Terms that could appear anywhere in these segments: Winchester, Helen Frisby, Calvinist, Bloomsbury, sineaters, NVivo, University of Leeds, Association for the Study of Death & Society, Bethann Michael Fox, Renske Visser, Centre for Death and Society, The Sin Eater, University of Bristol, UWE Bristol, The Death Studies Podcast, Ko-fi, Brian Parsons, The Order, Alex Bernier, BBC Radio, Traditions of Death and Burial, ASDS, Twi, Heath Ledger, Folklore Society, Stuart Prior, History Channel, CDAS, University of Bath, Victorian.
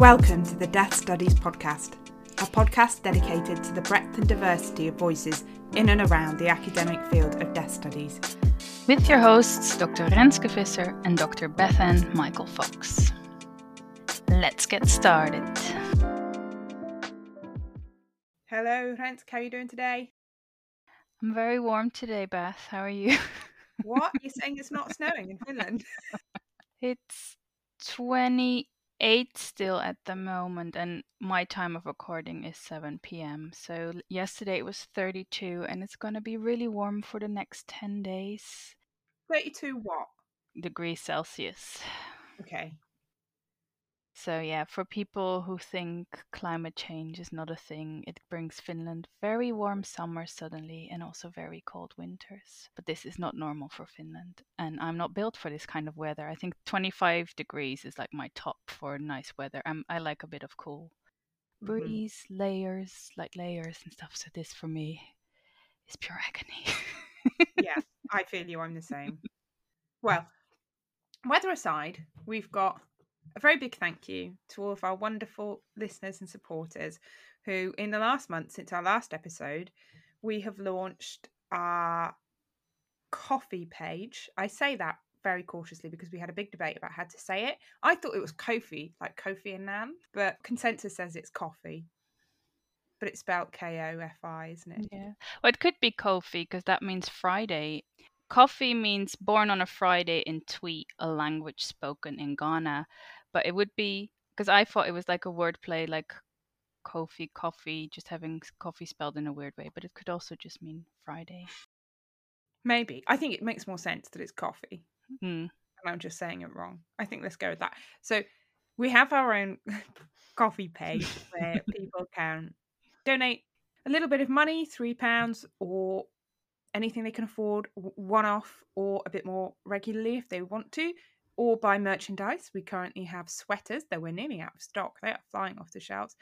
Welcome to the Death Studies Podcast, a podcast dedicated to the breadth and diversity of voices in and around the academic field of death studies. With your hosts, Dr. Renske Visser and Dr. Bethann Michael Fox. Let's get started. Hello, Renske, how are you doing today? I'm very warm today, Beth. How are you? What? You're saying it's not snowing in Finland? It's 28 still at the moment, and my time of recording is 7 p.m. So yesterday it was 32, and it's going to be really warm for the next 10 days. 32 what? Degrees Celsius. Okay. So yeah, for people who think climate change is not a thing, it brings Finland very warm summers suddenly and also very cold winters. But this is not normal for Finland, and I'm not built for this kind of weather. I think 25 degrees is like my top for nice weather. I like a bit of cool breeze, layers, light layers and stuff. So this for me is pure agony. Yeah, I feel you. I'm the same. Well, weather aside, we've got a very big thank you to all of our wonderful listeners and supporters who, in the last month since our last episode, we have launched our Ko-fi page. I say that very cautiously because we had a big debate about how to say it. I thought it was Ko-fi, like Kofi and Nan, but consensus says it's Ko-fi. But it's spelled K-O-F-I, isn't it? Yeah. Well, it could be Ko-fi because that means Friday. Ko-fi means born on a Friday in Twi, a language spoken in Ghana. But it would be, because I thought it was like a wordplay, like Ko-fi, coffee, just having coffee spelled in a weird way. But it could also just mean Friday. Maybe. I think it makes more sense that it's coffee. Mm. And I'm just saying it wrong. I think let's go with that. So we have our own Ko-fi page where people can donate a little bit of money, £3 or anything they can afford, one-off or a bit more regularly if they want to, or buy merchandise. We currently have sweaters, though we're nearly out of stock. They are flying off the shelves.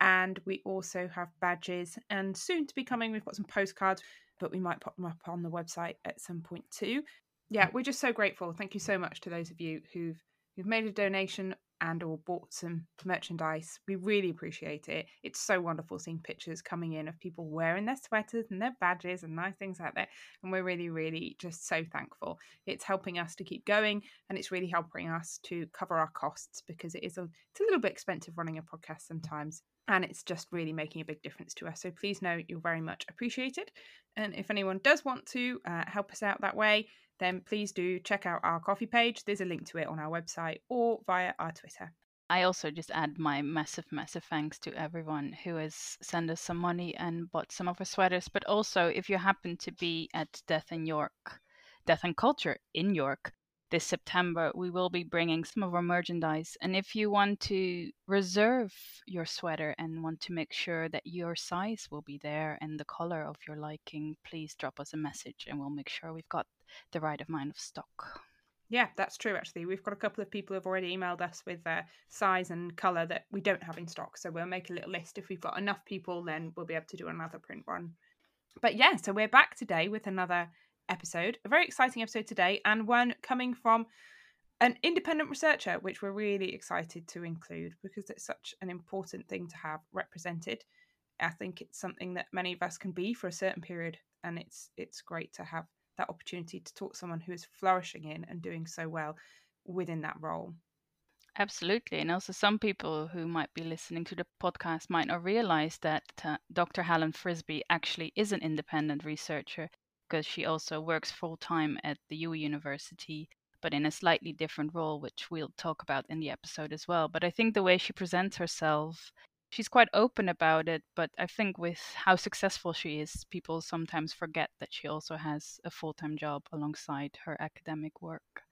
And we also have badges. And soon to be coming, we've got some postcards, but we might pop them up on the website at some point too. Yeah, we're just so grateful. Thank you so much to those of you who've made a donation and or bought some merchandise. We really appreciate it. It's so wonderful seeing pictures coming in of people wearing their sweaters and their badges and nice things out there. And we're really, really just so thankful. It's helping us to keep going, and it's really helping us to cover our costs because it's a little bit expensive running a podcast sometimes, and it's just really making a big difference to us. So please know you're very much appreciated. And if anyone does want to help us out that way, then please do check out our Ko-fi page. There's a link to it on our website or via our Twitter. I also just add my massive, massive thanks to everyone who has sent us some money and bought some of our sweaters. But also, if you happen to be at Death and Culture in York this September, we will be bringing some of our merchandise. And if you want to reserve your sweater and want to make sure that your size will be there and the color of your liking, please drop us a message and we'll make sure we've got the right amount of stock. Yeah, that's true, actually. We've got a couple of people who've already emailed us with their size and colour that we don't have in stock. So we'll make a little list. If we've got enough people, then we'll be able to do another print run. But yeah, so we're back today with another episode, a very exciting episode today, and one coming from an independent researcher, which we're really excited to include because it's such an important thing to have represented. I think it's something that many of us can be for a certain period, and it's great to have that opportunity to talk to someone who is flourishing in and doing so well within that role. Absolutely. And also some people who might be listening to the podcast might not realize that Dr. Helen Frisby actually is an independent researcher because she also works full-time at the UWE University, but in a slightly different role, which we'll talk about in the episode as well. But I think the way she presents herself, she's quite open about it, but I think with how successful she is, people sometimes forget that she also has a full-time job alongside her academic work.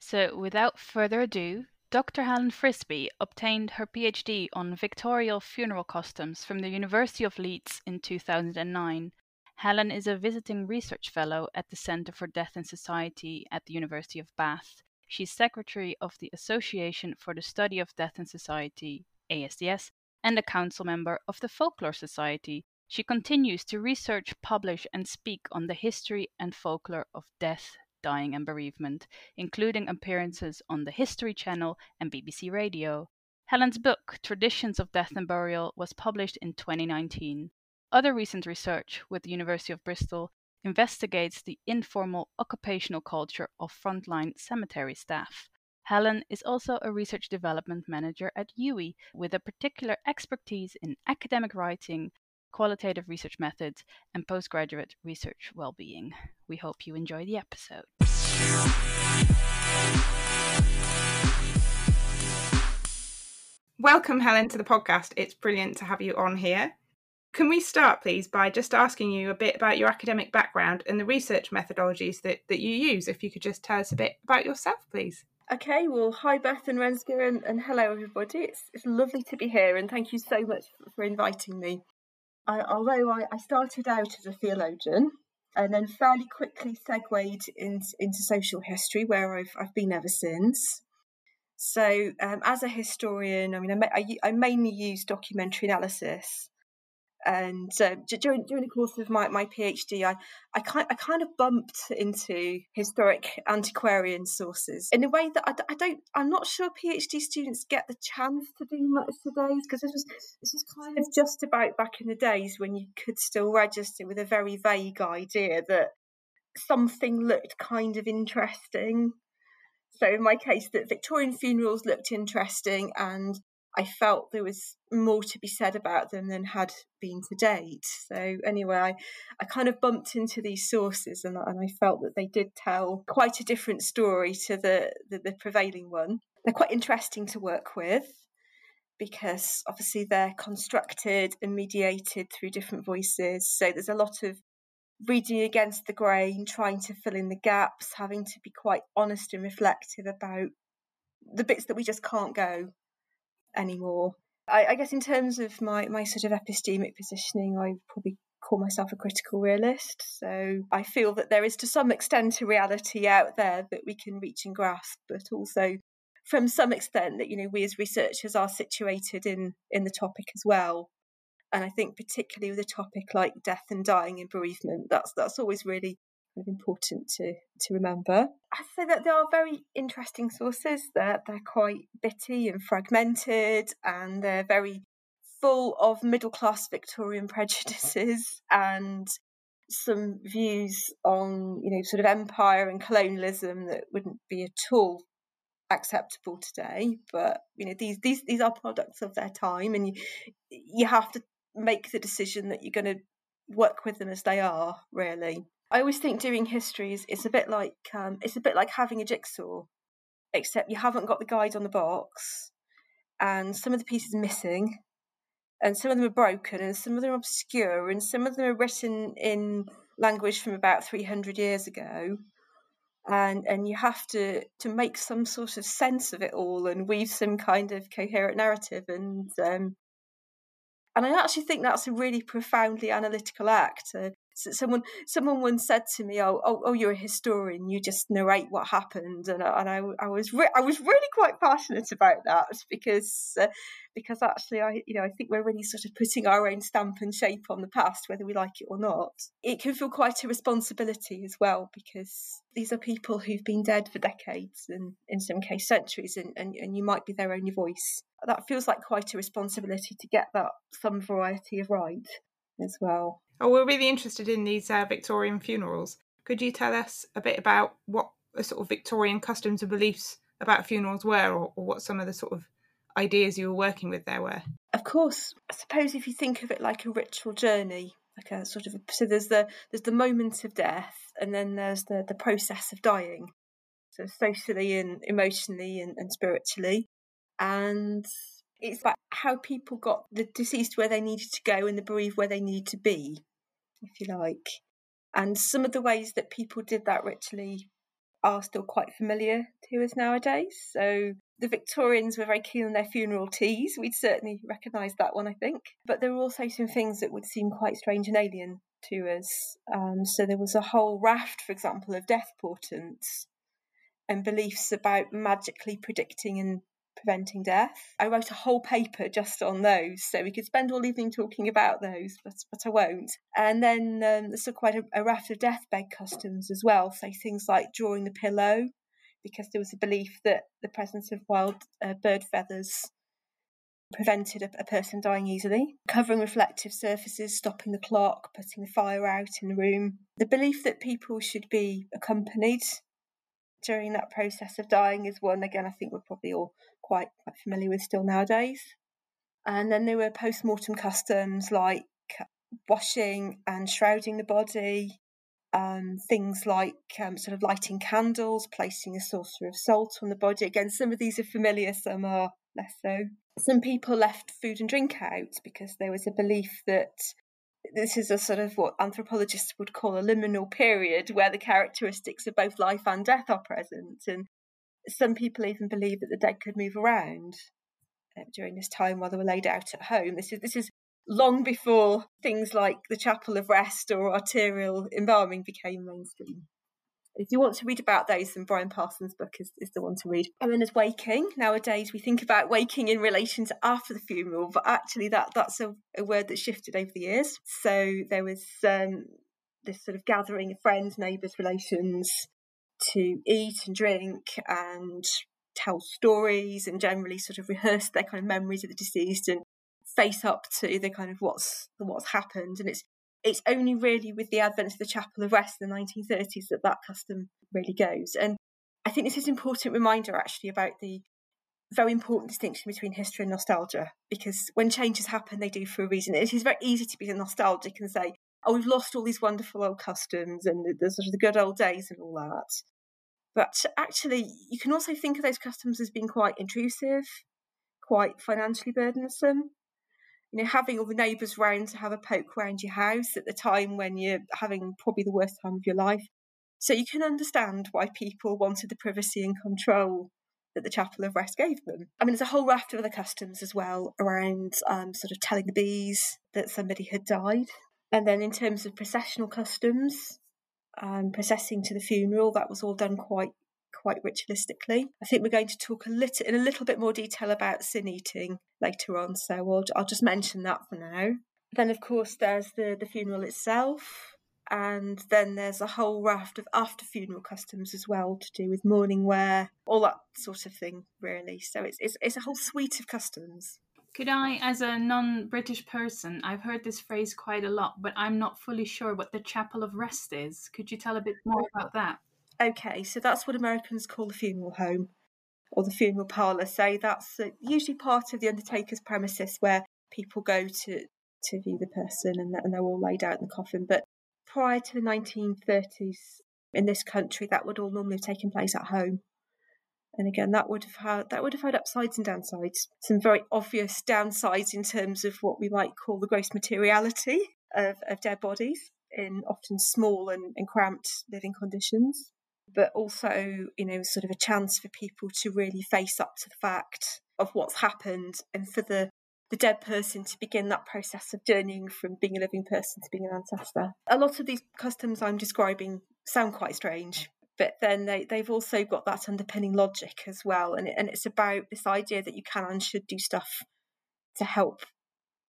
So without further ado, Dr. Helen Frisby obtained her PhD on Victorian funeral customs from the University of Leeds in 2009. Helen is a visiting research fellow at the Centre for Death and Society at the University of Bath. She's secretary of the Association for the Study of Death and Society, ASDS, and a council member of the Folklore Society. She continues to research, publish, and speak on the history and folklore of death, dying, and bereavement, including appearances on the History Channel and BBC Radio. Helen's book, Traditions of Death and Burial, was published in 2019. Other recent research with the University of Bristol investigates the informal occupational culture of frontline cemetery staff. Helen is also a research development manager at UWE, with a particular expertise in academic writing, qualitative research methods, and postgraduate research well-being. We hope you enjoy the episode. Welcome, Helen, to the podcast. It's brilliant to have you on here. Can we start, please, by just asking you a bit about your academic background and the research methodologies that you use? If you could just tell us a bit about yourself, please. Okay, well, hi, Beth and Renske, and hello, everybody. It's lovely to be here, and thank you so much for inviting me. Although I started out as a theologian and then fairly quickly segued into social history, where I've been ever since. So as a historian, I mainly use documentary analysis. And during the course of my PhD, I kind of bumped into historic antiquarian sources in a way that I'm not sure PhD students get the chance to do much today, because this was kind of just about back in the days when you could still register with a very vague idea that something looked kind of interesting. So in my case, that Victorian funerals looked interesting, and I felt there was more to be said about them than had been to date. So anyway, I kind of bumped into these sources, and I felt that they did tell quite a different story to the prevailing one. They're quite interesting to work with, because obviously they're constructed and mediated through different voices. So there's a lot of reading against the grain, trying to fill in the gaps, having to be quite honest and reflective about the bits that we just can't go anymore. I guess in terms of my sort of epistemic positioning, I would probably call myself a critical realist. So I feel that there is to some extent a reality out there that we can reach and grasp, but also from some extent that, you know, we as researchers are situated in the topic as well. And I think particularly with a topic like death and dying and bereavement, that's always really important to remember. I'd say that they are very interesting sources. They're quite bitty and fragmented, and they're very full of middle-class Victorian prejudices and some views on, you know, sort of empire and colonialism that wouldn't be at all acceptable today. But, you know, these are products of their time, and you have to make the decision that you're going to work with them as they are, really. I always think doing history is a bit like having a jigsaw, except you haven't got the guide on the box, and some of the pieces are missing, and some of them are broken, and some of them are obscure, and some of them are written in language from about 300 years ago, and you have to make some sort of sense of it all and weave some kind of coherent narrative. And I actually think that's a really profoundly analytical act. Someone once said to me, "Oh, you're a historian. You just narrate what happened." And I was really quite passionate about that, because actually I think we're really sort of putting our own stamp and shape on the past, whether we like it or not. It can feel quite a responsibility as well, because these are people who've been dead for decades, and in some case centuries, and you might be their only voice. That feels like quite a responsibility to get that some variety of right as well. Oh, we're really interested in these Victorian funerals. Could you tell us a bit about what the sort of Victorian customs and beliefs about funerals were, or what some of the sort of ideas you were working with there were? Of course. I suppose if you think of it like a ritual journey, so there's the moment of death, and then there's the process of dying, so socially and emotionally and spiritually. And it's about how people got the deceased where they needed to go and the bereaved where they needed to be, if you like. And some of the ways that people did that ritually are still quite familiar to us nowadays. So the Victorians were very keen on their funeral teas. We'd certainly recognise that one, I think. But there were also some things that would seem quite strange and alien to us. So there was a whole raft, for example, of death portents and beliefs about magically predicting and preventing death. I wrote a whole paper just on those, so we could spend all evening talking about those, but I won't. And then there's still quite a raft of deathbed customs as well, so things like drawing the pillow, because there was a belief that the presence of wild bird feathers prevented a person dying easily. Covering reflective surfaces, stopping the clock, putting the fire out in the room. The belief that people should be accompanied during that process of dying is one, again, I think we're probably all quite familiar with still nowadays. And then there were post-mortem customs like washing and shrouding the body, things like sort of lighting candles, placing a saucer of salt on the body. Again, some of these are familiar, some are less so. Some people left food and drink out because there was a belief that this is a sort of what anthropologists would call a liminal period where the characteristics of both life and death are present. And some people even believe that the dead could move around during this time while they were laid out at home. This is long before things like the Chapel of Rest or arterial embalming became mainstream. If you want to read about those, then Brian Parsons' book is the one to read. And then there's waking. Nowadays, we think about waking in relation to after the funeral, but actually that's a word that shifted over the years. So there was this sort of gathering of friends, neighbours, relations to eat and drink and tell stories and generally sort of rehearse their kind of memories of the deceased and face up to the kind of what's happened. And it's only really with the advent of the Chapel of Rest in the 1930s that custom really goes. And I think this is an important reminder actually about the very important distinction between history and nostalgia, because when changes happen, they do for a reason. It is very easy to be nostalgic and say, oh, we've lost all these wonderful old customs and the sort of the good old days and all that. But actually, you can also think of those customs as being quite intrusive, quite financially burdensome. You know, having all the neighbours round to have a poke round your house at the time when you're having probably the worst time of your life. So you can understand why people wanted the privacy and control that the Chapel of Rest gave them. I mean, there's a whole raft of other customs as well around sort of telling the bees that somebody had died. And then in terms of processional customs, processing to the funeral, that was all done quite ritualistically. I think we're going to talk in a little bit more detail about sin eating later on, so I'll just mention that for now. Then, of course, there's the funeral itself, and then there's a whole raft of after-funeral customs as well to do with mourning wear, all that sort of thing, really. So it's a whole suite of customs. Could I, as a non-British person, I've heard this phrase quite a lot, but I'm not fully sure what the Chapel of Rest is. Could you tell a bit more about that? Okay, so that's what Americans call the funeral home or the funeral parlour. So that's usually part of the undertaker's premises where people go to view the person and they're all laid out in the coffin. But prior to the 1930s in this country, that would all normally have taken place at home. And again, that would have had upsides and downsides. Some very obvious downsides in terms of what we might call the gross materiality of dead bodies in often small and cramped living conditions. But also, you know, sort of a chance for people to really face up to the fact of what's happened and for the dead person to begin that process of journeying from being a living person to being an ancestor. A lot of these customs I'm describing sound quite strange, but then they've also got that underpinning logic as well. And it's about this idea that you can and should do stuff to help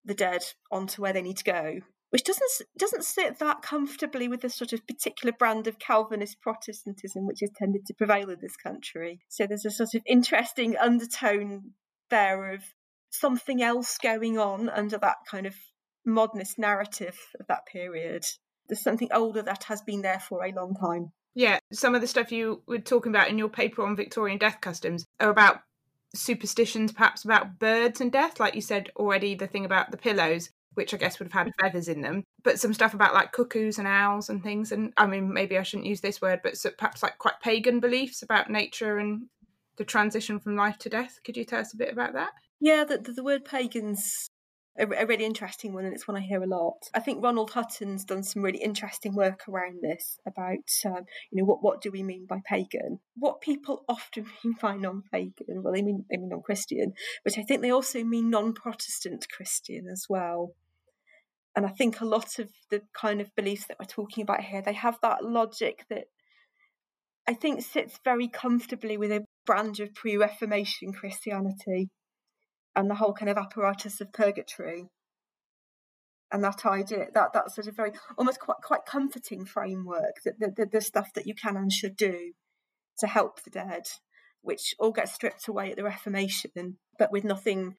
the dead onto where they need to go, which doesn't sit that comfortably with the sort of particular brand of Calvinist Protestantism which has tended to prevail in this country. So there's a sort of interesting undertone there of something else going on under that kind of modernist narrative of that period. There's something older that has been there for a long time. Yeah, some of the stuff you were talking about in your paper on Victorian death customs are about superstitions, perhaps about birds and death, like you said already, the thing about the pillows, which I guess would have had feathers in them, but some stuff about like cuckoos and owls and things. And I mean, maybe I shouldn't use this word, but so perhaps like quite pagan beliefs about nature and the transition from life to death. Could you tell us a bit about that? Yeah, the word pagan's a really interesting one, and it's one I hear a lot. I think Ronald Hutton's done some really interesting work around this about, you know, what do we mean by pagan? What people often mean by non-pagan, well, they mean non-Christian, but I think they also mean non-Protestant Christian as well. And I think a lot of the kind of beliefs that we're talking about here, they have that logic that I think sits very comfortably with a brand of pre-Reformation Christianity and the whole kind of apparatus of purgatory. And that idea, that sort of very, almost quite comforting framework, that the stuff that you can and should do to help the dead, which all gets stripped away at the Reformation, but with nothing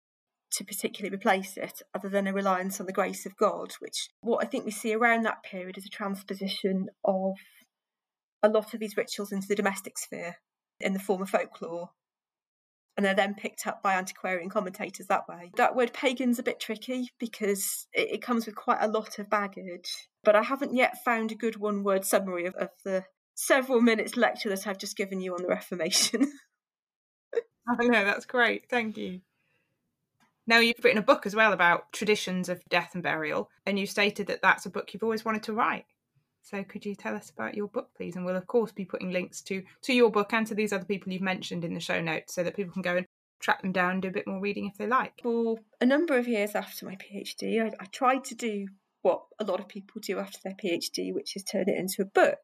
to particularly replace it other than a reliance on the grace of God, which what I think we see around that period is a transposition of a lot of these rituals into the domestic sphere in the form of folklore. And they're then picked up by antiquarian commentators that way. That word pagan's a bit tricky because it comes with quite a lot of baggage. But I haven't yet found a good one-word summary of the several minutes lecture that I've just given you on the Reformation. I know, that's great. Thank you. Now, you've written a book as well about traditions of death and burial, and you stated that that's a book you've always wanted to write. So could you tell us about your book, please? And we'll, of course, be putting links to your book and to these other people you've mentioned in the show notes so that people can go and track them down and do a bit more reading if they like. For a number of years after my PhD, I tried to do what a lot of people do after their PhD, which is turn it into a book.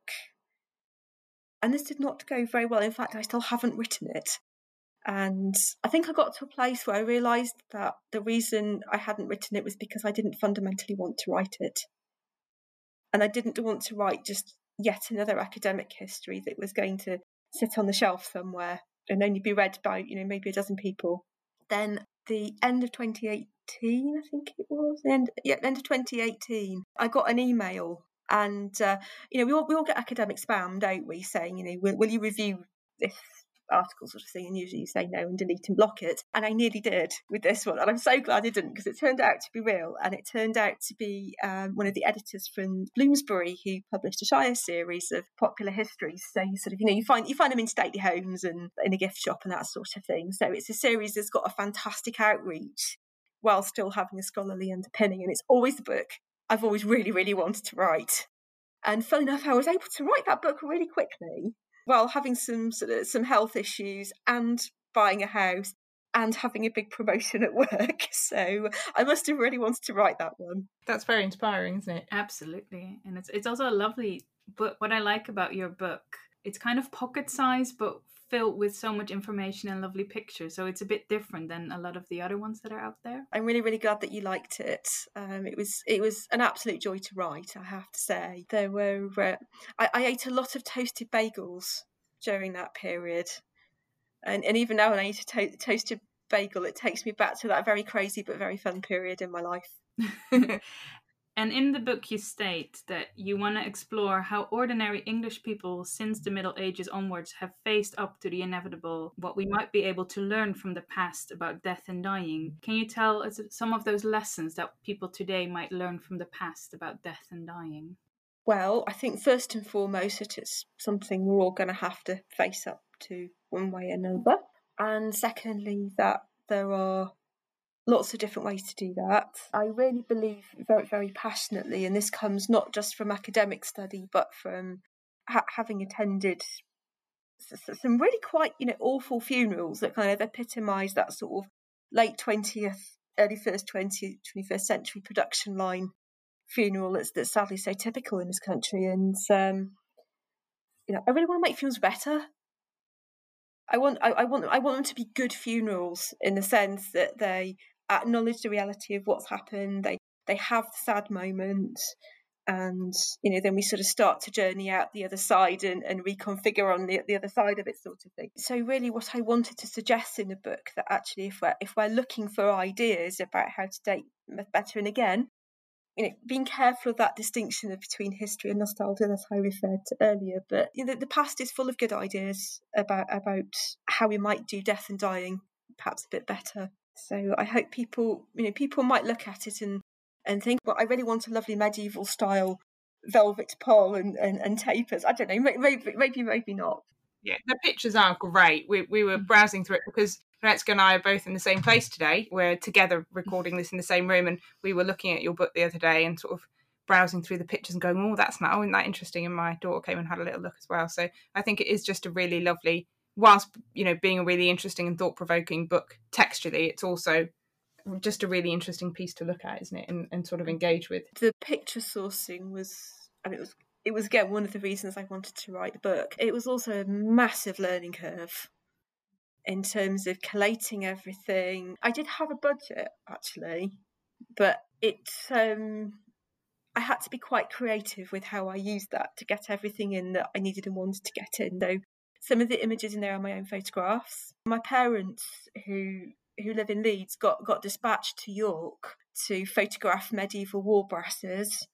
And this did not go very well. In fact, I still haven't written it. And I think I got to a place where I realised that the reason I hadn't written it was because I didn't fundamentally want to write it. And I didn't want to write just yet another academic history that was going to sit on the shelf somewhere and only be read by, maybe a dozen people. Then the end of 2018, I think it was, end of 2018, I got an email. And, we all get academic spam, don't we, saying, will you review this article sort of thing? And usually you say no and delete and block it. And I nearly did with this one. And I'm so glad I didn't, because it turned out to be real. And it turned out to be one of the editors from Bloomsbury who published a Shire series of popular histories. So you sort of, you find them in stately homes and in a gift shop and that sort of thing. So it's a series that's got a fantastic outreach while still having a scholarly underpinning. And it's always the book I've always really, really wanted to write. And funnily enough, I was able to write that book really quickly while having some health issues and buying a house and having a big promotion at work. So I must have really wanted to write that one. That's very inspiring, isn't it? Absolutely. And it's also a lovely book. What I like about your book, it's kind of pocket-sized, but filled with so much information and lovely pictures, so it's a bit different than a lot of the other ones that are out there. I'm really, really glad that you liked it. It was an absolute joy to write, I have to say. There were I ate a lot of toasted bagels during that period, and even now when I eat a toasted bagel, it takes me back to that very crazy but very fun period in my life. And in the book you state that you want to explore how ordinary English people since the Middle Ages onwards have faced up to the inevitable, what we might be able to learn from the past about death and dying. Can you tell us some of those lessons that people today might learn from the past about death and dying? Well, I think first and foremost it is something we're all going to have to face up to one way or another. And secondly, that there are lots of different ways to do that. I really believe very, very passionately, and this comes not just from academic study, but from having attended some really quite, awful funerals that kind of epitomise that sort of late 20th, early 21st century production line funeral that's sadly so typical in this country. And, I really want to make funerals better. I want them to be good funerals in the sense that they acknowledge the reality of what's happened. They have the sad moment, and then we sort of start to journey out the other side and reconfigure on the other side of it, sort of thing. So really, what I wanted to suggest in the book that actually, if we're looking for ideas about how to date better, and again, being careful of that distinction between history and nostalgia that I referred to earlier, but the past is full of good ideas about how we might do death and dying perhaps a bit better. So I hope people, people might look at it and think, well, I really want a lovely medieval style velvet pall and tapers. I don't know, maybe not. Yeah, the pictures are great. We were browsing through it because Renske and I are both in the same place today. We're together recording this in the same room, and we were looking at your book the other day and sort of browsing through the pictures and going, oh, that's not, isn't that interesting? And my daughter came and had a little look as well. So I think it is just a really lovely, whilst, being a really interesting and thought-provoking book textually, it's also just a really interesting piece to look at, isn't it? And sort of engage with. The picture sourcing was again, one of the reasons I wanted to write the book. It was also a massive learning curve in terms of collating everything. I did have a budget, actually, but I had to be quite creative with how I used that to get everything in that I needed and wanted to get in, though some of the images in there are my own photographs. My parents, who who live in Leeds got dispatched to York to photograph medieval war brasses.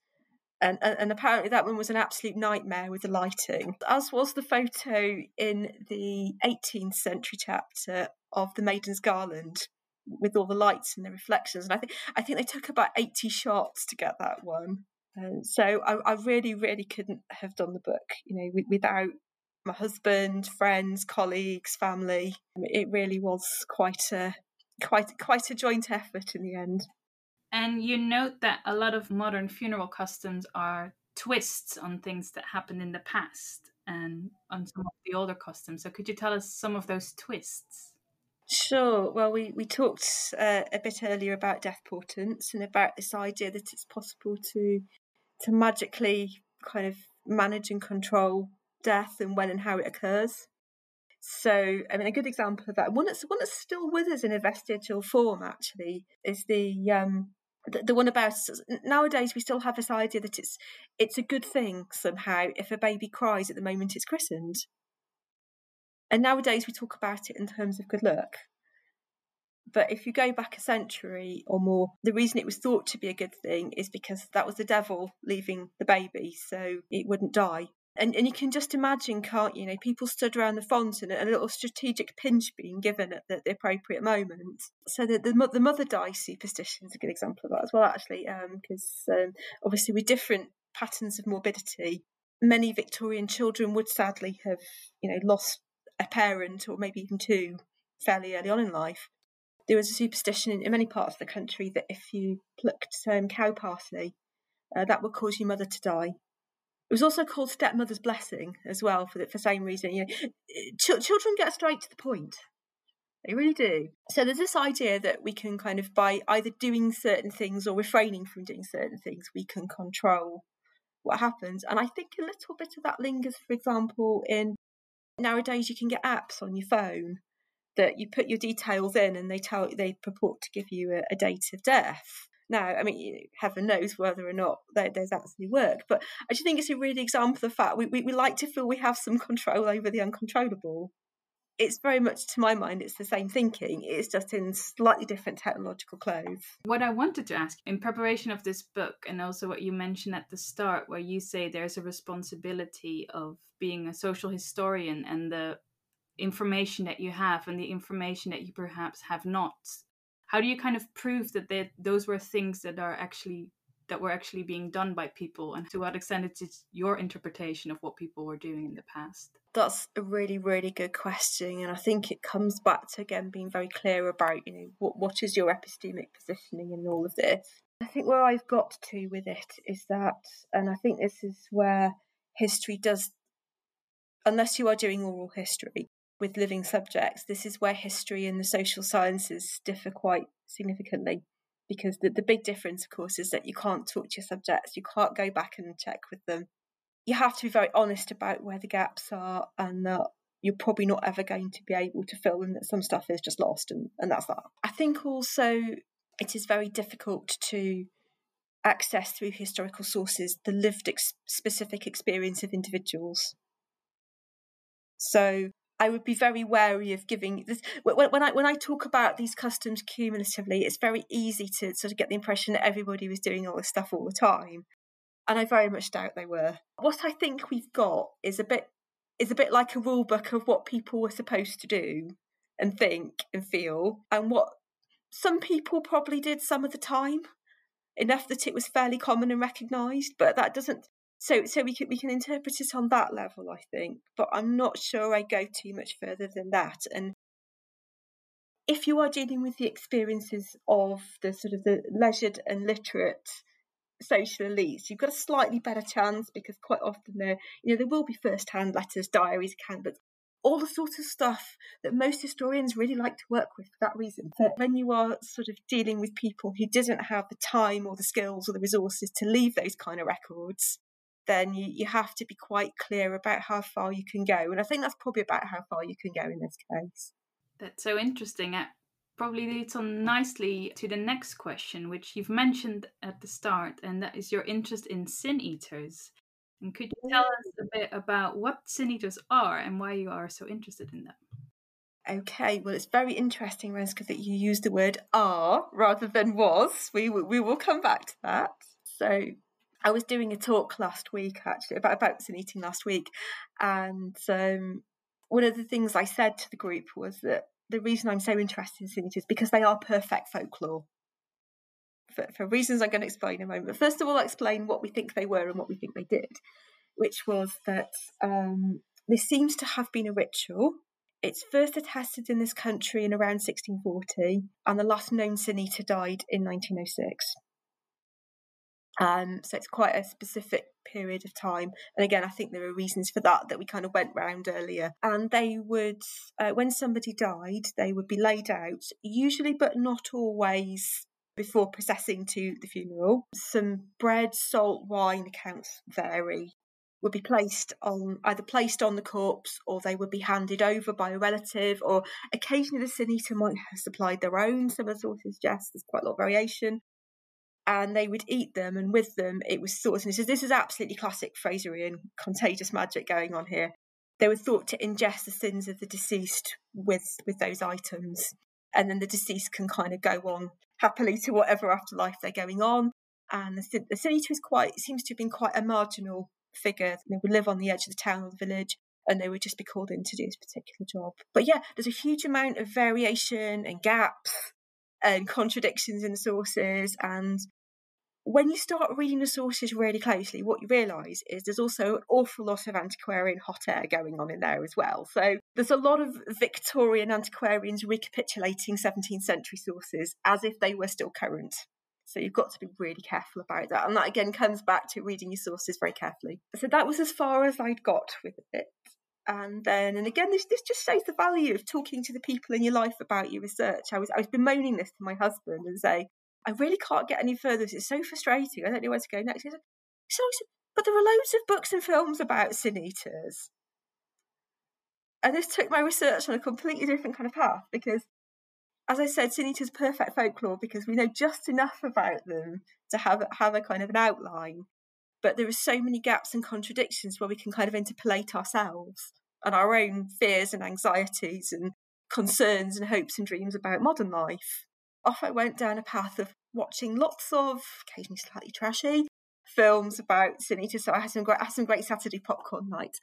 And apparently that one was an absolute nightmare with the lighting, as was the photo in the 18th century chapter of the Maiden's Garland with all the lights and the reflections. And I think they took about 80 shots to get that one. And so I really, really couldn't have done the book, you know, without my husband, friends, colleagues, family. It really was quite a joint effort in the end. And you note that a lot of modern funeral customs are twists on things that happened in the past and on some of the older customs. So could you tell us some of those twists? Sure. Well, we talked a bit earlier about death portents and about this idea that it's possible to magically kind of manage and control death and when and how it occurs. So, I mean, a good example of that, one that's still with us in a vestigial form, actually, is the one about, nowadays we still have this idea that it's a good thing somehow if a baby cries at the moment it's christened. And nowadays we talk about it in terms of good luck. But if you go back a century or more, the reason it was thought to be a good thing is because that was the devil leaving the baby, so it wouldn't die. And you can just imagine, can't you? You know, people stood around the fountain and a little strategic pinch being given at the appropriate moment. So the mother die superstition is a good example of that as well, actually, because obviously with different patterns of morbidity, many Victorian children would sadly have, you know, lost a parent or maybe even two fairly early on in life. There was a superstition in many parts of the country that if you plucked cow parsley, that would cause your mother to die. It was also called stepmother's blessing as well for the same reason. You know, children get straight to the point. They really do. So there's this idea that we can kind of, by either doing certain things or refraining from doing certain things, we can control what happens. And I think a little bit of that lingers, for example, in nowadays you can get apps on your phone that you put your details in and they purport to give you a date of death. Now, I mean, heaven knows whether or not those actually work, but I just think it's a really example of the fact we like to feel we have some control over the uncontrollable. It's very much, to my mind, it's the same thinking. It's just in slightly different technological clothes. What I wanted to ask, in preparation of this book, and also what you mentioned at the start, where you say there's a responsibility of being a social historian and the information that you have and the information that you perhaps have not. How do you kind of prove that those were things that were actually being done by people, and to what extent it's your interpretation of what people were doing in the past? That's a really, really good question, and I think it comes back to again being very clear about, you know, what is your epistemic positioning in all of this. I think where I've got to with it is that, and I think this is where history does, unless you are doing oral history with living subjects, this is where history and the social sciences differ quite significantly, because the big difference, of course, is that you can't talk to your subjects, you can't go back and check with them. You have to be very honest about where the gaps are and that you're probably not ever going to be able to fill and that some stuff is just lost and that's that. I think also it is very difficult to access through historical sources the lived specific experience of individuals. So I would be very wary of giving this. When I talk about these customs cumulatively, it's very easy to sort of get the impression that everybody was doing all this stuff all the time, and I very much doubt they were. What I think we've got is a bit like a rule book of what people were supposed to do and think and feel, and what some people probably did some of the time, enough that it was fairly common and recognised, but that doesn't. So we can interpret it on that level, I think, but I'm not sure I go too much further than that. And if you are dealing with the experiences of the sort of the leisured and literate social elites, you've got a slightly better chance, because quite often there will be first-hand letters, diaries, accounts, but all the sort of stuff that most historians really like to work with for that reason. But when you are sort of dealing with people who didn't have the time or the skills or the resources to leave those kind of records, then you have to be quite clear about how far you can go. And I think that's probably about how far you can go in this case. That's so interesting. It probably leads on nicely to the next question, which you've mentioned at the start, and that is your interest in sin eaters. And could you tell us a bit about what sin eaters are and why you are so interested in them? Okay, well, it's very interesting, Renske, that you used the word are rather than was. We will come back to that. So I was doing a talk last week, actually, about sin eating last week. And one of the things I said to the group was that the reason I'm so interested in sin eaters is because they are perfect folklore. For reasons I'm going to explain in a moment. But first of all, I'll explain what we think they were and what we think they did, which was that this seems to have been a ritual. It's first attested in this country in around 1640, and the last known sin eater died in 1906. So it's quite a specific period of time. And again, I think there are reasons for that we kind of went round earlier. And they would, when somebody died, they would be laid out, usually but not always, before processing to the funeral. Some bread, salt, wine, accounts vary, would be placed on the corpse, or they would be handed over by a relative, or occasionally the sin eater might have supplied their own. Some sources suggest there's quite a lot of variation. And they would eat them, and with them it was thought, and this is absolutely classic Fraserian contagious magic going on here, they were thought to ingest the sins of the deceased with those items. And then the deceased can kind of go on happily to whatever afterlife they're going on. And the sin eater seems to have been quite a marginal figure. They would live on the edge of the town or the village, and they would just be called in to do this particular job. But yeah, there's a huge amount of variation and gaps and contradictions in the sources. And when you start reading the sources really closely, what you realise is there's also an awful lot of antiquarian hot air going on in there as well. So there's a lot of Victorian antiquarians recapitulating 17th century sources as if they were still current. So you've got to be really careful about that. And that, again, comes back to reading your sources very carefully. So that was as far as I'd got with it. And again, this just shows the value of talking to the people in your life about your research. I was bemoaning this to my husband and saying, I really can't get any further. It's so frustrating. I don't know where to go next. He said, but there are loads of books and films about sin eaters. And this took my research on a completely different kind of path because, as I said, sin eaters are perfect folklore because we know just enough about them to have a kind of an outline. But there are so many gaps and contradictions where we can kind of interpolate ourselves and our own fears and anxieties and concerns and hopes and dreams about modern life. Off I went down a path of watching lots of, occasionally slightly trashy, films about sin eaters. So I had some great Saturday popcorn nights.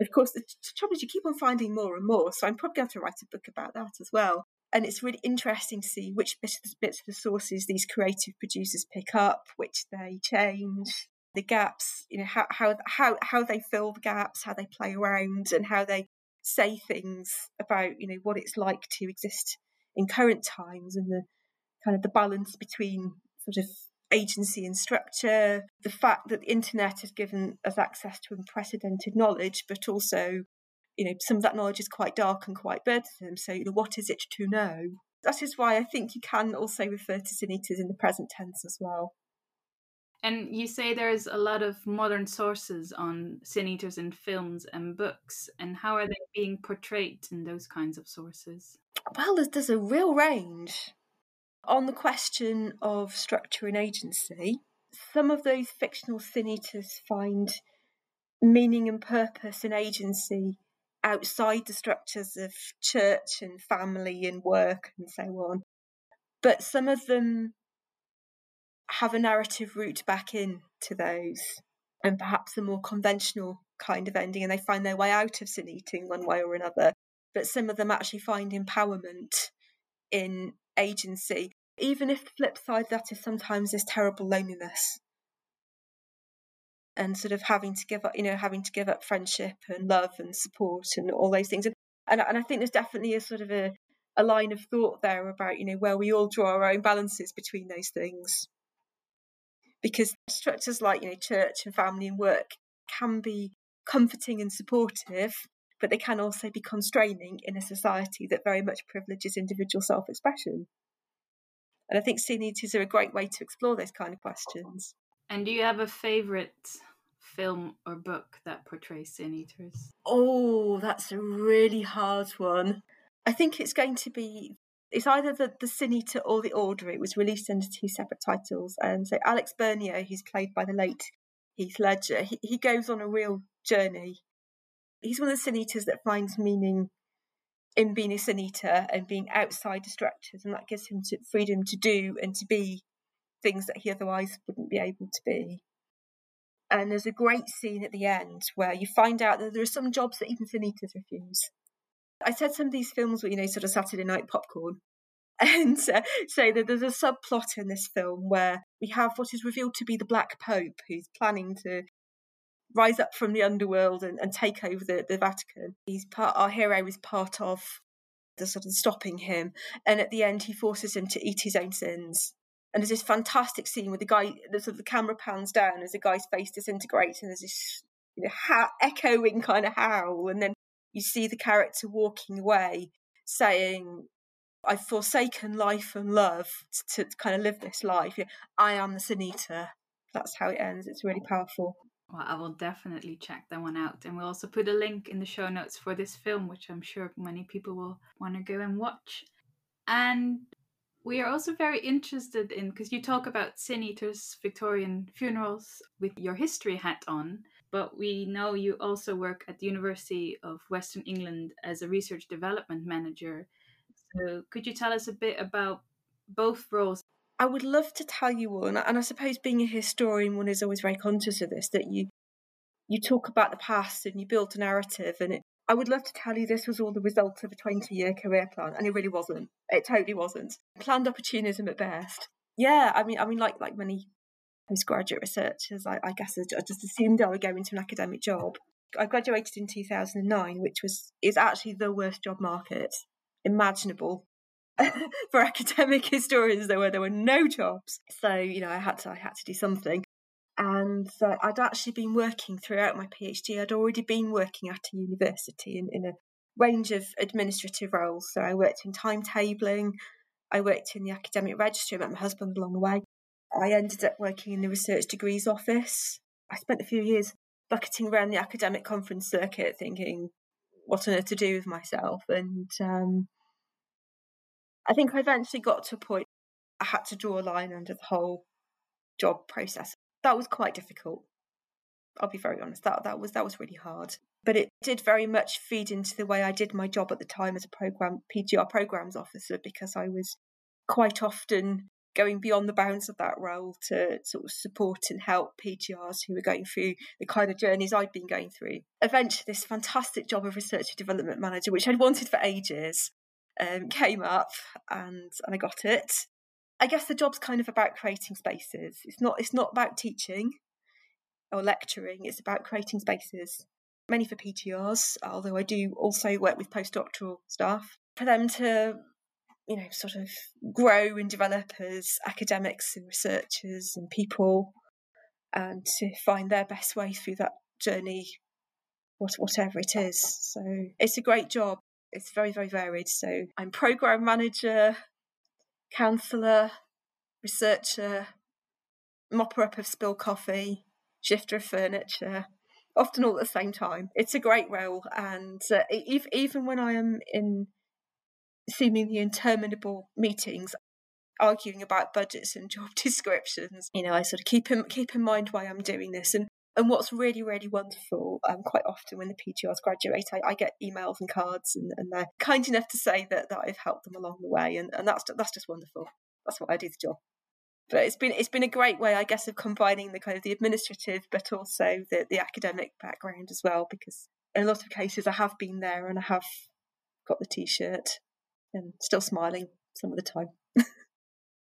Of course, the trouble is you keep on finding more and more, so I'm probably going to write a book about that as well. And it's really interesting to see which bits of the sources these creative producers pick up, which they change, the gaps, you know, how they fill the gaps, how they play around, and how they say things about, you know, what it's like to exist in current times and the kind of the balance between sort of agency and structure, the fact that the internet has given us access to unprecedented knowledge, but also, you know, some of that knowledge is quite dark and quite burdensome. So, you know, what is it to know? That is why I think you can also refer to sin eaters in the present tense as well. And you say there's a lot of modern sources on sin eaters in films and books, and how are they being portrayed in those kinds of sources? Well, there's a real range. On the question of structure and agency, some of those fictional sin eaters find meaning and purpose and agency outside the structures of church and family and work and so on. But some of them have a narrative route back in to those and perhaps a more conventional kind of ending, and they find their way out of sin eating one way or another. But some of them actually find empowerment in agency, even if the flip side of that is sometimes this terrible loneliness and sort of having to give up friendship and love and support and all those things. And I think there's definitely a sort of a line of thought there about, you know, where we all draw our own balances between those things. Because structures like, you know, church and family and work can be comforting and supportive, but they can also be constraining in a society that very much privileges individual self-expression. And I think sin eaters are a great way to explore those kind of questions. And do you have a favourite film or book that portrays sin eaters? Oh, that's a really hard one. I think it's going to be... It's either the Sin Eater or The Order. It was released under two separate titles. And so Alex Bernier, who's played by the late Heath Ledger, he goes on a real journey. He's one of the sin eaters that finds meaning in being a Sin Eater and being outside the structures, and that gives him freedom to do and to be things that he otherwise wouldn't be able to be. And there's a great scene at the end where you find out that there are some jobs that even Sin Eaters refuse. I said some of these films were, you know, sort of Saturday night popcorn. And so there's a subplot in this film where we have what is revealed to be the Black Pope, who's planning to rise up from the underworld and take over the Vatican. Our hero is part of the sort of stopping him. And at the end, he forces him to eat his own sins. And there's this fantastic scene where the guy, the sort of the camera pans down as the guy's face disintegrates, and there's this, you know, echoing kind of howl. And then you see the character walking away saying, "I've forsaken life and love to kind of live this life. I am the Sin Eater." That's how it ends. It's really powerful. Well, I will definitely check that one out. And we'll also put a link in the show notes for this film, which I'm sure many people will want to go and watch. And we are also very interested in, because you talk about Sin Eaters, Victorian funerals with your history hat on, but we know you also work at the University of Western England as a research development manager. So could you tell us a bit about both roles? I would love to tell you all, and I suppose being a historian, one is always very conscious of this, that you talk about the past and you build a narrative, and I would love to tell you this was all the result of a 20-year career plan, and it really wasn't. It totally wasn't. Planned opportunism at best. Yeah, I mean, like many postgraduate researchers, I guess I just assumed I would go into an academic job. I graduated in 2009, which is actually the worst job market imaginable for academic historians. There were no jobs, so you know I had to do something. And I'd actually been working throughout my PhD. I'd already been working at a university in a range of administrative roles. So I worked in timetabling. I worked in the academic registry. I met my husband along the way. I ended up working in the research degrees office. I spent a few years bucketing around the academic conference circuit thinking what on earth to do with myself. And I think I eventually got to a point I had to draw a line under the whole job process. That was quite difficult. I'll be very honest. That was really hard. But it did very much feed into the way I did my job at the time as a PGR programs officer, because I was quite often going beyond the bounds of that role to sort of support and help PGRs who were going through the kind of journeys I'd been going through. Eventually, this fantastic job of research and development manager, which I'd wanted for ages, came up, and I got it. I guess the job's kind of about creating spaces. It's not about teaching or lecturing. It's about creating spaces, mainly for PGRs, although I do also work with postdoctoral staff, for them to, you know, sort of grow and develop as academics and researchers and people, and to find their best way through that journey, whatever it is. So it's a great job. It's very, very varied. So I'm programme manager, counsellor, researcher, mopper up of spilled coffee, shifter of furniture, often all at the same time. It's a great role, and even when I am in seemingly interminable meetings arguing about budgets and job descriptions, you know, I sort of keep in mind why I'm doing this. And what's really, really wonderful, quite often when the PGRs graduate, I get emails and cards, and they're kind enough to say that I've helped them along the way. And that's just wonderful. That's why I do the job. But it's been a great way, I guess, of combining the kind of the administrative, but also the academic background as well, because in a lot of cases I have been there and I have got the T-shirt and still smiling some of the time.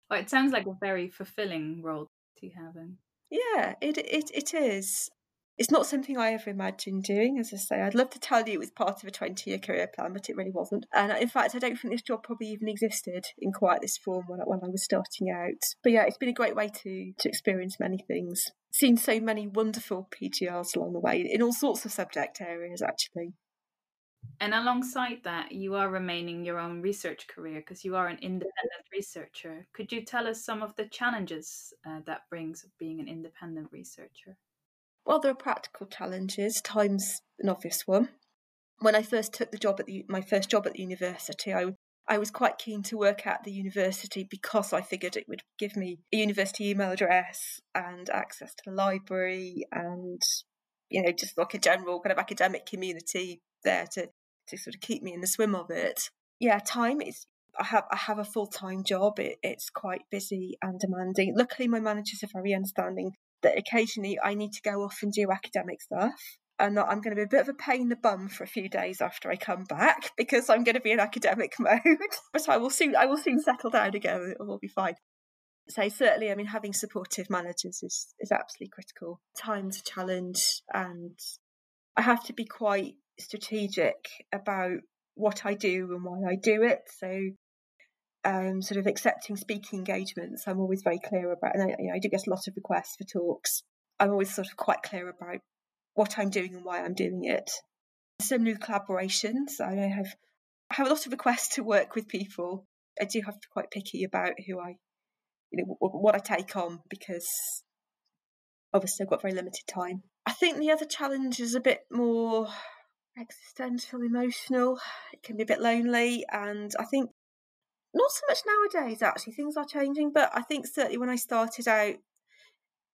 Well, it sounds like a very fulfilling role to have in. Yeah, it is. It's not something I ever imagined doing. As I say, I'd love to tell you it was part of a 20-year career plan, but it really wasn't. And in fact, I don't think this job probably even existed in quite this form when I was starting out. But yeah, it's been a great way to experience many things. Seen so many wonderful PGRs along the way in all sorts of subject areas, actually. And alongside that, you are remaining your own research career because you are an independent researcher. Could you tell us some of the challenges that brings of being an independent researcher? Well, there are practical challenges. Time's an obvious one. When I first took the job my first job at the university, I was quite keen to work at the university because I figured it would give me a university email address and access to the library and, you know, just like a general kind of academic community there to to sort of keep me in the swim of it. Yeah, time is. I have a full-time job. It's quite busy and demanding. Luckily, my managers are very understanding that occasionally I need to go off and do academic stuff, and that I'm going to be a bit of a pain in the bum for a few days after I come back because I'm going to be in academic mode. But I will soon settle down again. It will be fine. So certainly, I mean, having supportive managers is absolutely critical. Time's a challenge, and I have to be quite strategic about what I do and why I do it. So sort of accepting speaking engagements, I'm always very clear about, and I do get a lot of requests for talks. I'm always sort of quite clear about what I'm doing and why I'm doing it. Some new collaborations. I have a lot of requests to work with people. I do have to be quite picky about who I, you know, what I take on, because obviously I've got very limited time. I think the other challenge is a bit more existential, emotional. It can be a bit lonely, and I think not so much nowadays, actually, things are changing, but I think certainly when I started out,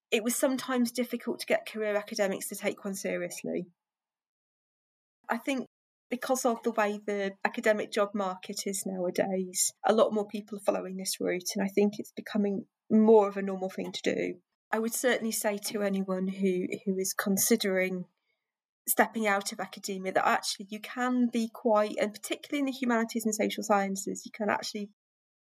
it was sometimes difficult to get career academics to take one seriously. I think because of the way the academic job market is nowadays, a lot more people are following this route, and I think it's becoming more of a normal thing to do. I would certainly say to anyone who is considering stepping out of academia that actually you can be quite, and particularly in the humanities and social sciences, you can actually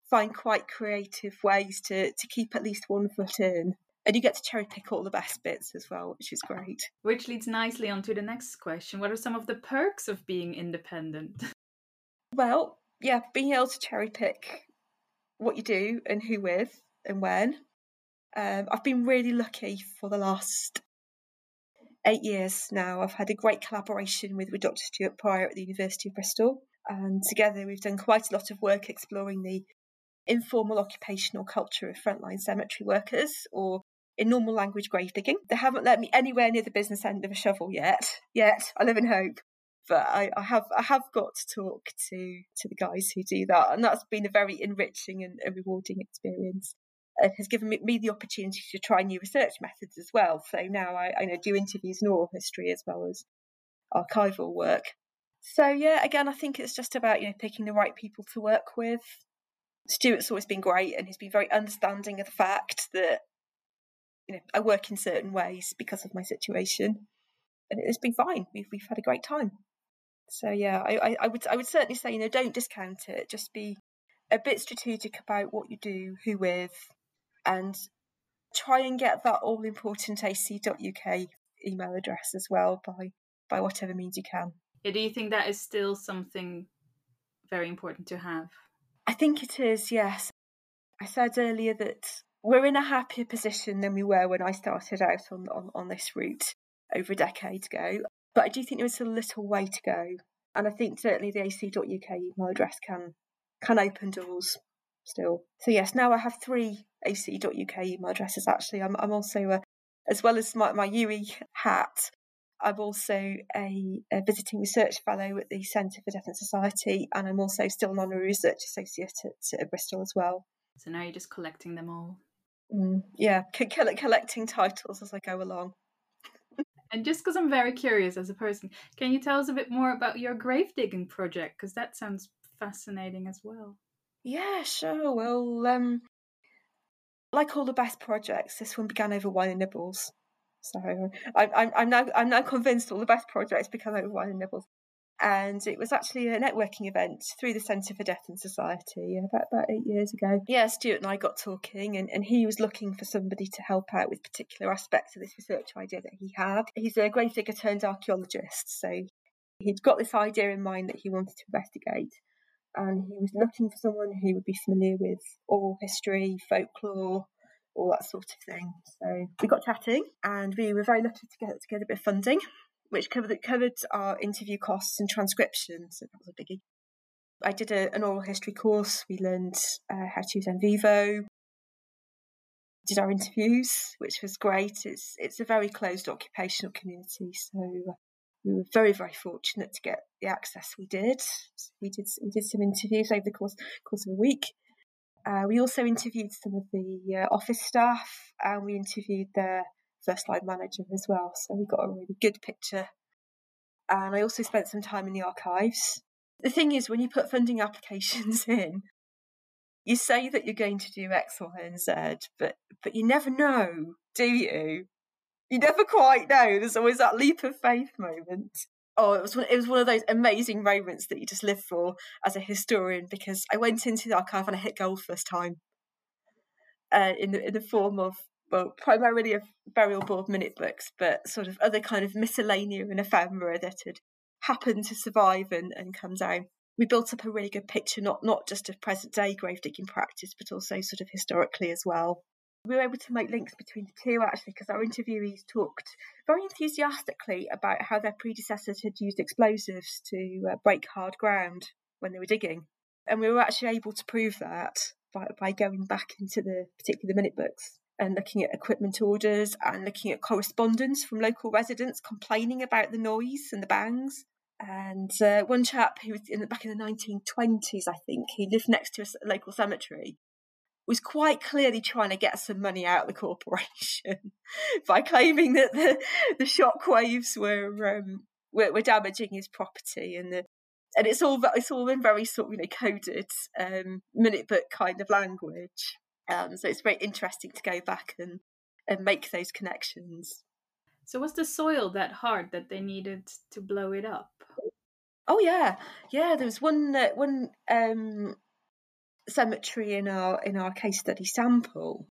find quite creative ways to keep at least one foot in. And you get to cherry pick all the best bits as well, which is great. Which leads nicely on to the next question. What are some of the perks of being independent? Well, yeah, being able to cherry pick what you do and who with and when. I've been really lucky for the last 8 years now. I've had a great collaboration with Dr. Stuart Prior at the University of Bristol. And together we've done quite a lot of work exploring the informal occupational culture of frontline cemetery workers, or in normal language, grave digging. They haven't let me anywhere near the business end of a shovel yet. I live in hope, but I have got to talk to the guys who do that, and that's been a very enriching and rewarding experience. It has given me the opportunity to try new research methods as well, so now I do interviews in oral history as well as archival work. So yeah, again, I think it's just about, you know, picking the right people to work with. Stuart's always been great, and he's been very understanding of the fact that, you know, I work in certain ways because of my situation, and it's been fine. We've had a great time. So yeah, I would certainly say, you know, don't discount it. Just be a bit strategic about what you do, who with, and try and get that all important ac.uk email address as well by whatever means you can. Yeah, do you think that is still something very important to have? I think it is, yes. I said earlier that we're in a happier position than we were when I started out on this route over a decade ago. But I do think there is a little way to go. And I think certainly the ac.uk email address can open doors still. So yes, now I have 3 ac.uk email addresses, actually. I'm also, as well as my UE hat, I'm also a visiting research fellow at the Centre for Death and Society, and I'm also still an honorary research associate at Bristol as well. So now you're just collecting them all. Yeah, collecting titles as I go along. And just because I'm very curious as a person, can you tell us a bit more about your gravedigging project? Because that sounds fascinating as well. Yeah, sure. Well, like all the best projects, this one began over wine and nibbles. So I'm now convinced all the best projects become over wine and nibbles. And it was actually a networking event through the Centre for Death and Society about 8 years ago. Yeah, Stuart and I got talking, and he was looking for somebody to help out with particular aspects of this research idea that he had. He's a gravedigger turned archaeologist, so he'd got this idea in mind that he wanted to investigate. And he was looking for someone who would be familiar with oral history, folklore, all that sort of thing. So we got chatting, and we were very lucky to get a bit of funding, which covered our interview costs and transcription, so that was a biggie. I did an oral history course. We learned how to use NVivo. Did our interviews, which was great. It's a very closed occupational community, so we were very, very fortunate to get the access we did. So we did some interviews over the course of a week. We also interviewed some of the office staff, and we interviewed their first line manager as well. So we got a really good picture and I also spent some time in the archives. The thing is, when you put funding applications in, you say that you're going to do X, Y, and Z, but you never know, do you? You never quite know. There's always that leap of faith moment. Oh, it was one of those amazing moments that you just live for as a historian, because I went into the archive and I hit gold first time in the form of, well, primarily of burial board minute books, but sort of other kind of miscellanea and ephemera that had happened to survive and come down. We built up a really good picture, not just of present-day gravedigging practice, but also sort of historically as well. We were able to make links between the two, actually, because our interviewees talked very enthusiastically about how their predecessors had used explosives to break hard ground when they were digging. And we were actually able to prove that by going back into particularly the minute books and looking at equipment orders and looking at correspondence from local residents complaining about the noise and the bangs. And one chap who was back in the 1920s, I think, he lived next to a local cemetery, was quite clearly trying to get some money out of the corporation by claiming that the shock waves were damaging his property, and it's all in very sort of, coded minute book kind of language. So it's very interesting to go back and make those connections. So was the soil that hard that they needed to blow it up? Oh yeah. There was one cemetery in our case study sample.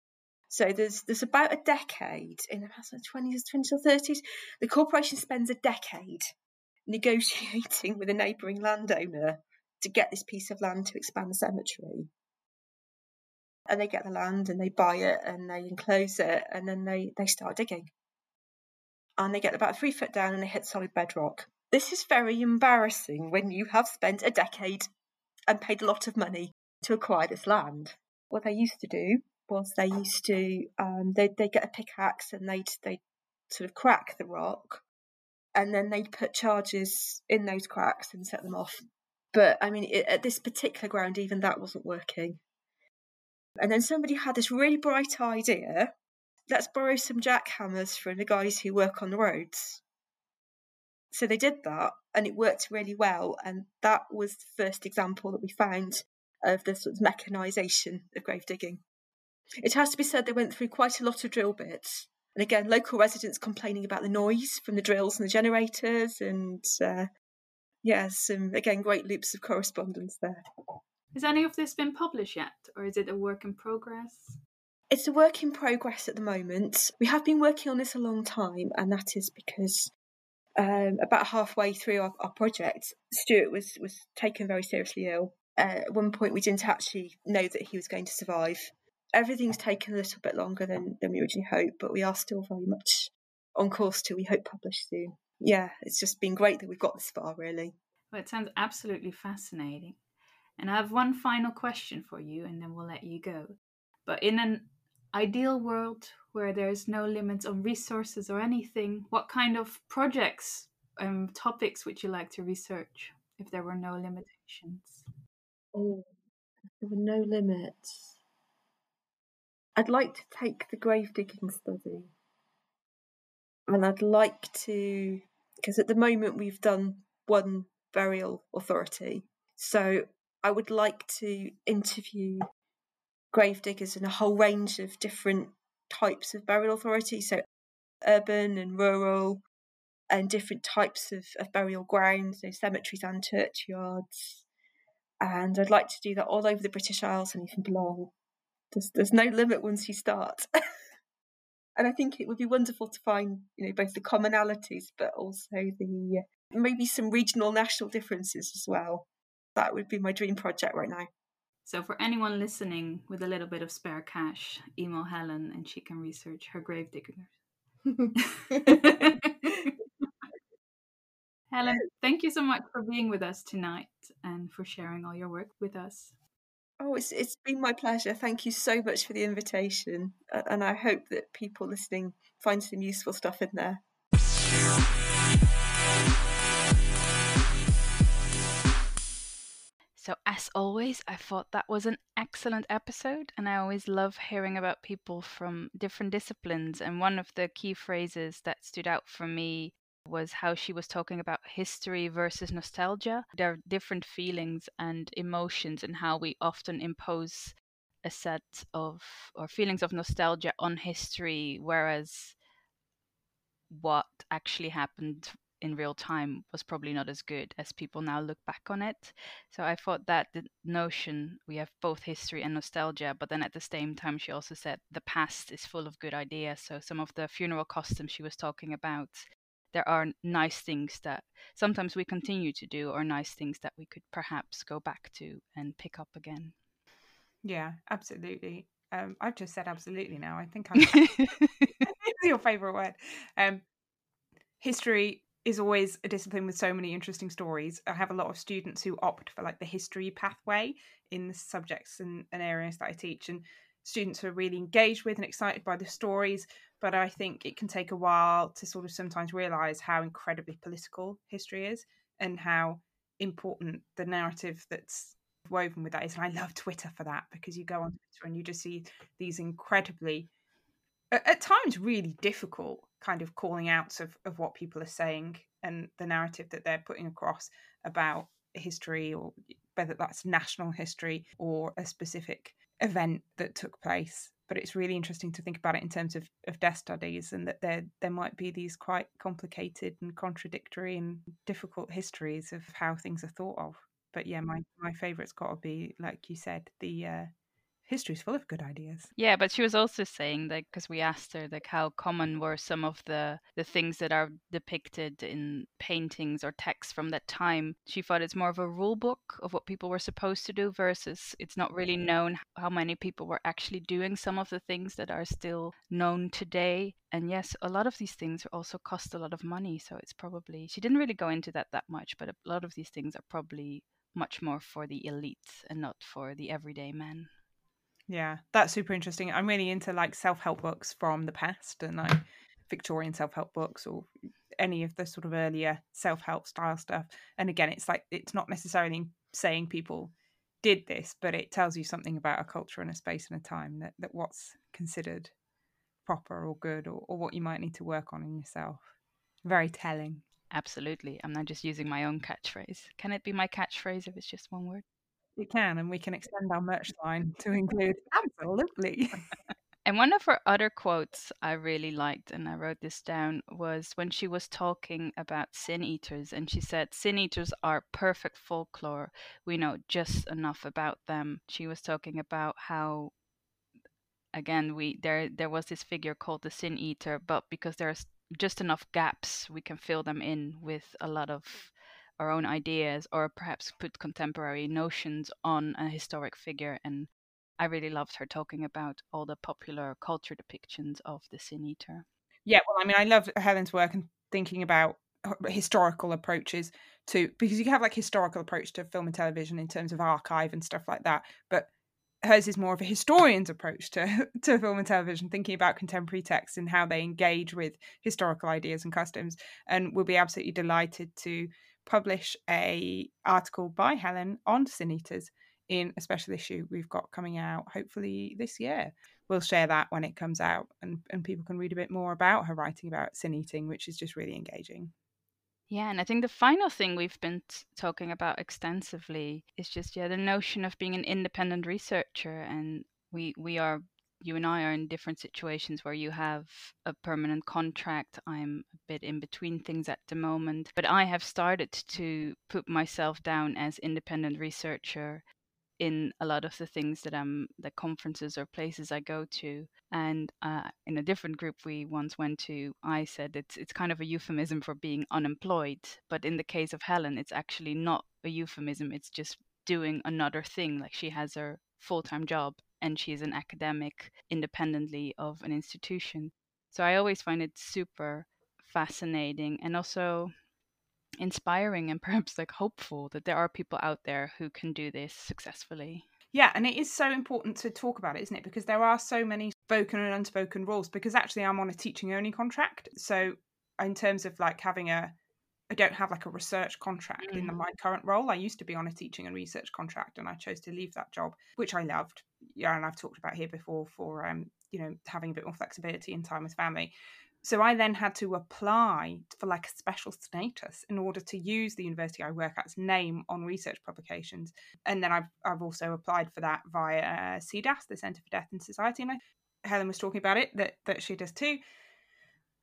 So there's about a decade in the 20s or 30s. The corporation spends a decade negotiating with a neighbouring landowner to get this piece of land to expand the cemetery. And they get the land and they buy it and they enclose it and then they start digging. And they get about 3 foot down and they hit solid bedrock. This is very embarrassing when you have spent a decade and paid a lot of money to acquire this land. What they used to do was they'd get a pickaxe and they'd sort of crack the rock and then they'd put charges in those cracks and set them off. But, at this particular ground, even that wasn't working. And then somebody had this really bright idea. Let's borrow some jackhammers from the guys who work on the roads. So they did that, and it worked really well. And that was the first example that we found of the sort of mechanisation of grave digging. It has to be said they went through quite a lot of drill bits. And again, local residents complaining about the noise from the drills and the generators. And great loops of correspondence there. Has any of this been published yet, or is it a work in progress? It's a work in progress at the moment. We have been working on this a long time, and that is because about halfway through our project, Stuart was taken very seriously ill. At one point, we didn't actually know that he was going to survive. Everything's taken a little bit longer than we originally hoped, but we are still very much on course to, we hope, publish soon. Yeah, it's just been great that we've got this far, really. Well, it sounds absolutely fascinating. And I have one final question for you, and then we'll let you go. But in an ideal world where there's no limits on resources or anything, what kind of projects and topics would you like to research if there were no limitations? Oh, if there were no limits. I'd like to take the gravedigging study. And I'd like to, because at the moment we've done one burial authority. So I would like to interview gravediggers in a whole range of different types of burial authority, so urban and rural, and different types of burial grounds, so cemeteries and churchyards. And I'd like to do that all over the British Isles and even below. There's no limit once you start. And I think it would be wonderful to find, both the commonalities, but also the maybe some regional, national differences as well. That would be my dream project right now. So for anyone listening with a little bit of spare cash, email Helen and she can research her gravediggers. Helen, thank you so much for being with us tonight and for sharing all your work with us. Oh, it's been my pleasure. Thank you so much for the invitation. And I hope that people listening find some useful stuff in there. So as always, I thought that was an excellent episode, and I always love hearing about people from different disciplines. And one of the key phrases that stood out for me was how she was talking about history versus nostalgia. There are different feelings and emotions, and how we often impose a set of, or feelings of nostalgia on history, whereas what actually happened in real time was probably not as good as people now look back on it. So I thought that the notion, we have both history and nostalgia, but then at the same time, she also said the past is full of good ideas. So some of the funeral costumes she was talking about, there are nice things that sometimes we continue to do, or nice things that we could perhaps go back to and pick up again. Yeah, absolutely. I've just said absolutely now. I think it's your favourite word. History is always a discipline with so many interesting stories. I have a lot of students who opt for like the history pathway in the subjects and areas that I teach, and students are really engaged with and excited by the stories, but I think it can take a while to sort of sometimes realise how incredibly political history is and how important the narrative that's woven with that is. And I love Twitter for that, because you go on Twitter and you just see these incredibly, at times really difficult kind of calling outs of what people are saying and the narrative that they're putting across about history, or whether that's national history or a specific event that took place. But it's really interesting to think about it in terms of death studies, and that there might be these quite complicated and contradictory and difficult histories of how things are thought of. But yeah, my favourite's got to be, like you said, the history's full of good ideas. Yeah, but she was also saying that, because we asked her like how common were some of the things that are depicted in paintings or texts from that time. She thought it's more of a rule book of what people were supposed to do, versus it's not really known how many people were actually doing some of the things that are still known today. And yes, a lot of these things also cost a lot of money, so it's probably, she didn't really go into that much, but a lot of these things are probably much more for the elite and not for the everyday man. Yeah, that's super interesting. I'm really into like self-help books from the past, and like Victorian self-help books, or any of the sort of earlier self-help style stuff. And again, it's like, it's not necessarily saying people did this, but it tells you something about a culture and a space and a time, that what's considered proper or good, or what you might need to work on in yourself. Very telling. Absolutely. I'm not just using my own catchphrase. Can it be my catchphrase if it's just one word? It can, and we can extend our merch line to include absolutely. And one of her other quotes I really liked, and I wrote this down, was when she was talking about sin eaters, and she said, "Sin eaters are perfect folklore. We know just enough about them." She was talking about how, again, there was this figure called the Sin Eater, but because there's just enough gaps, we can fill them in with a lot of our own ideas, or perhaps put contemporary notions on a historic figure. And I really loved her talking about all the popular culture depictions of the Sin Eater. Yeah, well, I mean, I love Helen's work and thinking about historical approaches to, because you have like historical approach to film and television in terms of archive and stuff like that, but hers is more of a historian's approach to film and television, thinking about contemporary texts and how they engage with historical ideas and customs. And we'll be absolutely delighted to publish an article by Helen on Sin Eaters in a special issue we've got coming out hopefully this year. We'll share that when it comes out, and people can read a bit more about her writing about sin eating, which is just really engaging. Yeah, and I think the final thing we've been talking about extensively is just the notion of being an independent researcher. And we are, you and I are in different situations where you have a permanent contract. I'm a bit in between things at the moment, but I have started to put myself down as independent researcher in a lot of the things that the conferences or places I go to. And in a different group we once went to, I said it's kind of a euphemism for being unemployed. But in the case of Helen, it's actually not a euphemism. It's just doing another thing. Like, she has her full-time job, and she's an academic independently of an institution. So I always find it super fascinating, and also inspiring, and perhaps like hopeful that there are people out there who can do this successfully. Yeah, and it is so important to talk about it, isn't it? Because there are so many spoken and unspoken rules, because actually I'm on a teaching only contract. So in terms of like having I don't have like a research contract in my current role. I used to be on a teaching and research contract, and I chose to leave that job, which I loved. Yeah, and I've talked about here before for, having a bit more flexibility in time with family. So I then had to apply for like a special status in order to use the university I work at's name on research publications. And then I've also applied for that via CDAS, the Centre for Death and Society. And Helen was talking about it, that she does too.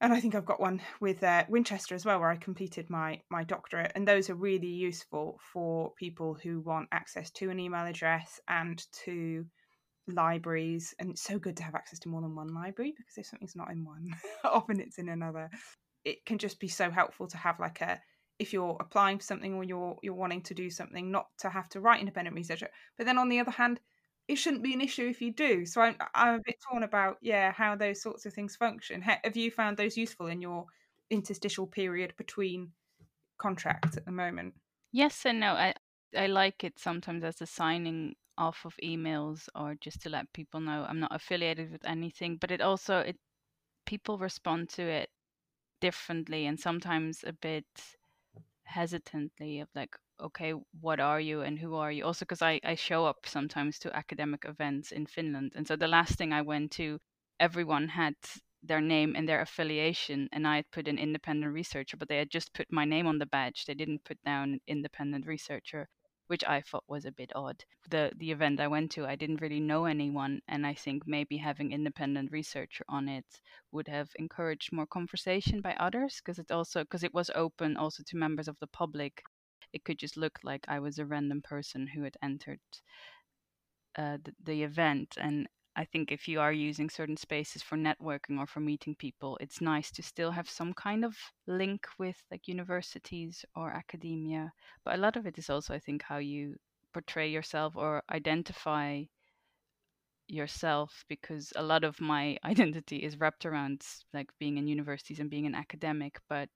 And I think I've got one with Winchester as well, where I completed my doctorate. And those are really useful for people who want access to an email address and to libraries. And it's so good to have access to more than one library, because if something's not in one, often it's in another. It can just be so helpful to have like a, if you're applying for something or you're wanting to do something, not to have to write independent research. But then on the other hand, it shouldn't be an issue if you do. So I'm a bit torn about, yeah, how those sorts of things function. Have you found those useful in your interstitial period between contracts at the moment? Yes and no. I like it sometimes as a signing off of emails, or just to let people know I'm not affiliated with anything. But it also, people respond to it differently, and sometimes a bit hesitantly, of like, okay, what are you and who are you? Also, because I show up sometimes to academic events in Finland. And so the last thing I went to, everyone had their name and their affiliation. And I had put an independent researcher, but they had just put my name on the badge. They didn't put down independent researcher, which I thought was a bit odd. The event I went to, I didn't really know anyone. And I think maybe having independent researcher on it would have encouraged more conversation by others, because it was open also to members of the public. It could just look like I was a random person who had entered the event. And I think if you are using certain spaces for networking or for meeting people, it's nice to still have some kind of link with like universities or academia. But a lot of it is also, I think, how you portray yourself or identify yourself, because a lot of my identity is wrapped around like being in universities and being an academic. But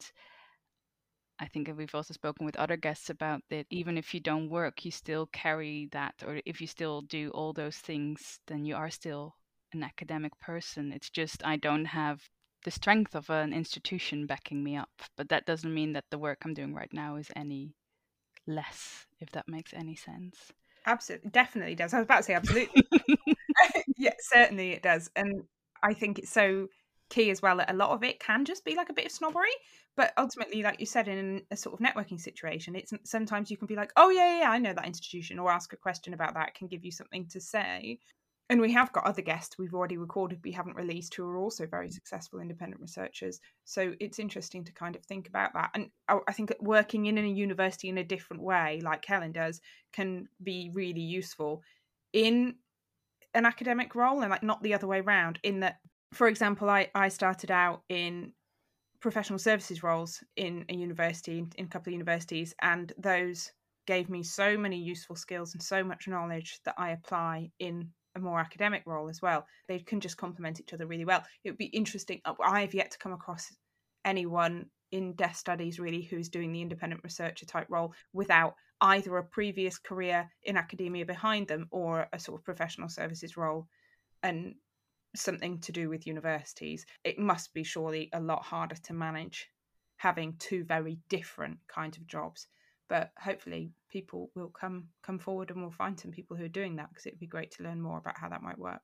I think we've also spoken with other guests about that. Even if you don't work, you still carry that, or if you still do all those things, then you are still an academic person. It's just I don't have the strength of an institution backing me up, but that doesn't mean that the work I'm doing right now is any less, if that makes any sense. Absolutely, definitely does. I was about to say absolutely. Yeah, certainly it does. And I think it's so key as well that a lot of it can just be like a bit of snobbery, but ultimately, like you said, in a sort of networking situation, it's sometimes you can be like, oh yeah, I know that institution, or ask a question about that can give you something to say. And we have got other guests we've already recorded we haven't released, who are also very successful independent researchers, so it's interesting to kind of think about that. And I think working in a university in a different way, like Helen does, can be really useful in an academic role, and like not the other way around, in that, for example, I started out in professional services roles in a university, in a couple of universities, and those gave me so many useful skills and so much knowledge that I apply in a more academic role as well. They can just complement each other really well. It would be interesting. I've yet to come across anyone in death studies really who's doing the independent researcher type role without either a previous career in academia behind them or a sort of professional services role and something to do with universities. It must be surely a lot harder to manage having two very different kinds of jobs, but hopefully people will come forward and we'll find some people who are doing that, because it'd be great to learn more about how that might work.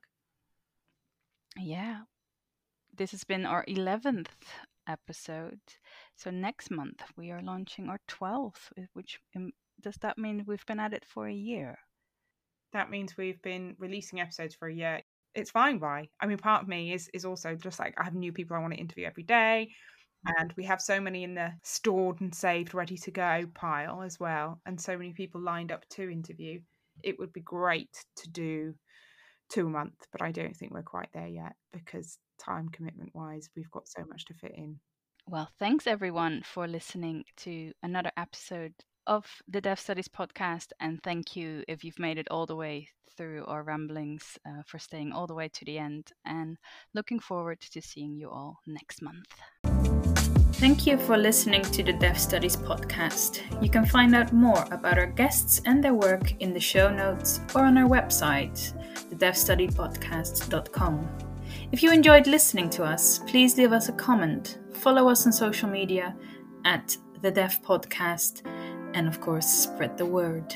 Yeah, this has been our 11th episode, so next month we are launching our 12th, which does that mean we've been at it for a year? That means we've been releasing episodes for a year. It's fine, right? I mean, part of me is also just like, I have new people I want to interview every day. And we have so many in the stored and saved, ready to go pile as well. And so many people lined up to interview. It would be great to do 2 a month, but I don't think we're quite there yet, because time commitment wise, we've got so much to fit in. Well, thanks everyone for listening to another episode of the Deaf Studies podcast, and thank you if you've made it all the way through our ramblings, for staying all the way to the end, and looking forward to seeing you all next month. Thank you for listening to the Deaf Studies podcast. You can find out more about our guests and their work in the show notes or on our website, thedeafstudypodcast.com. If you enjoyed listening to us, please leave us a comment, follow us on social media at the Deaf Podcast, and of course, spread the word.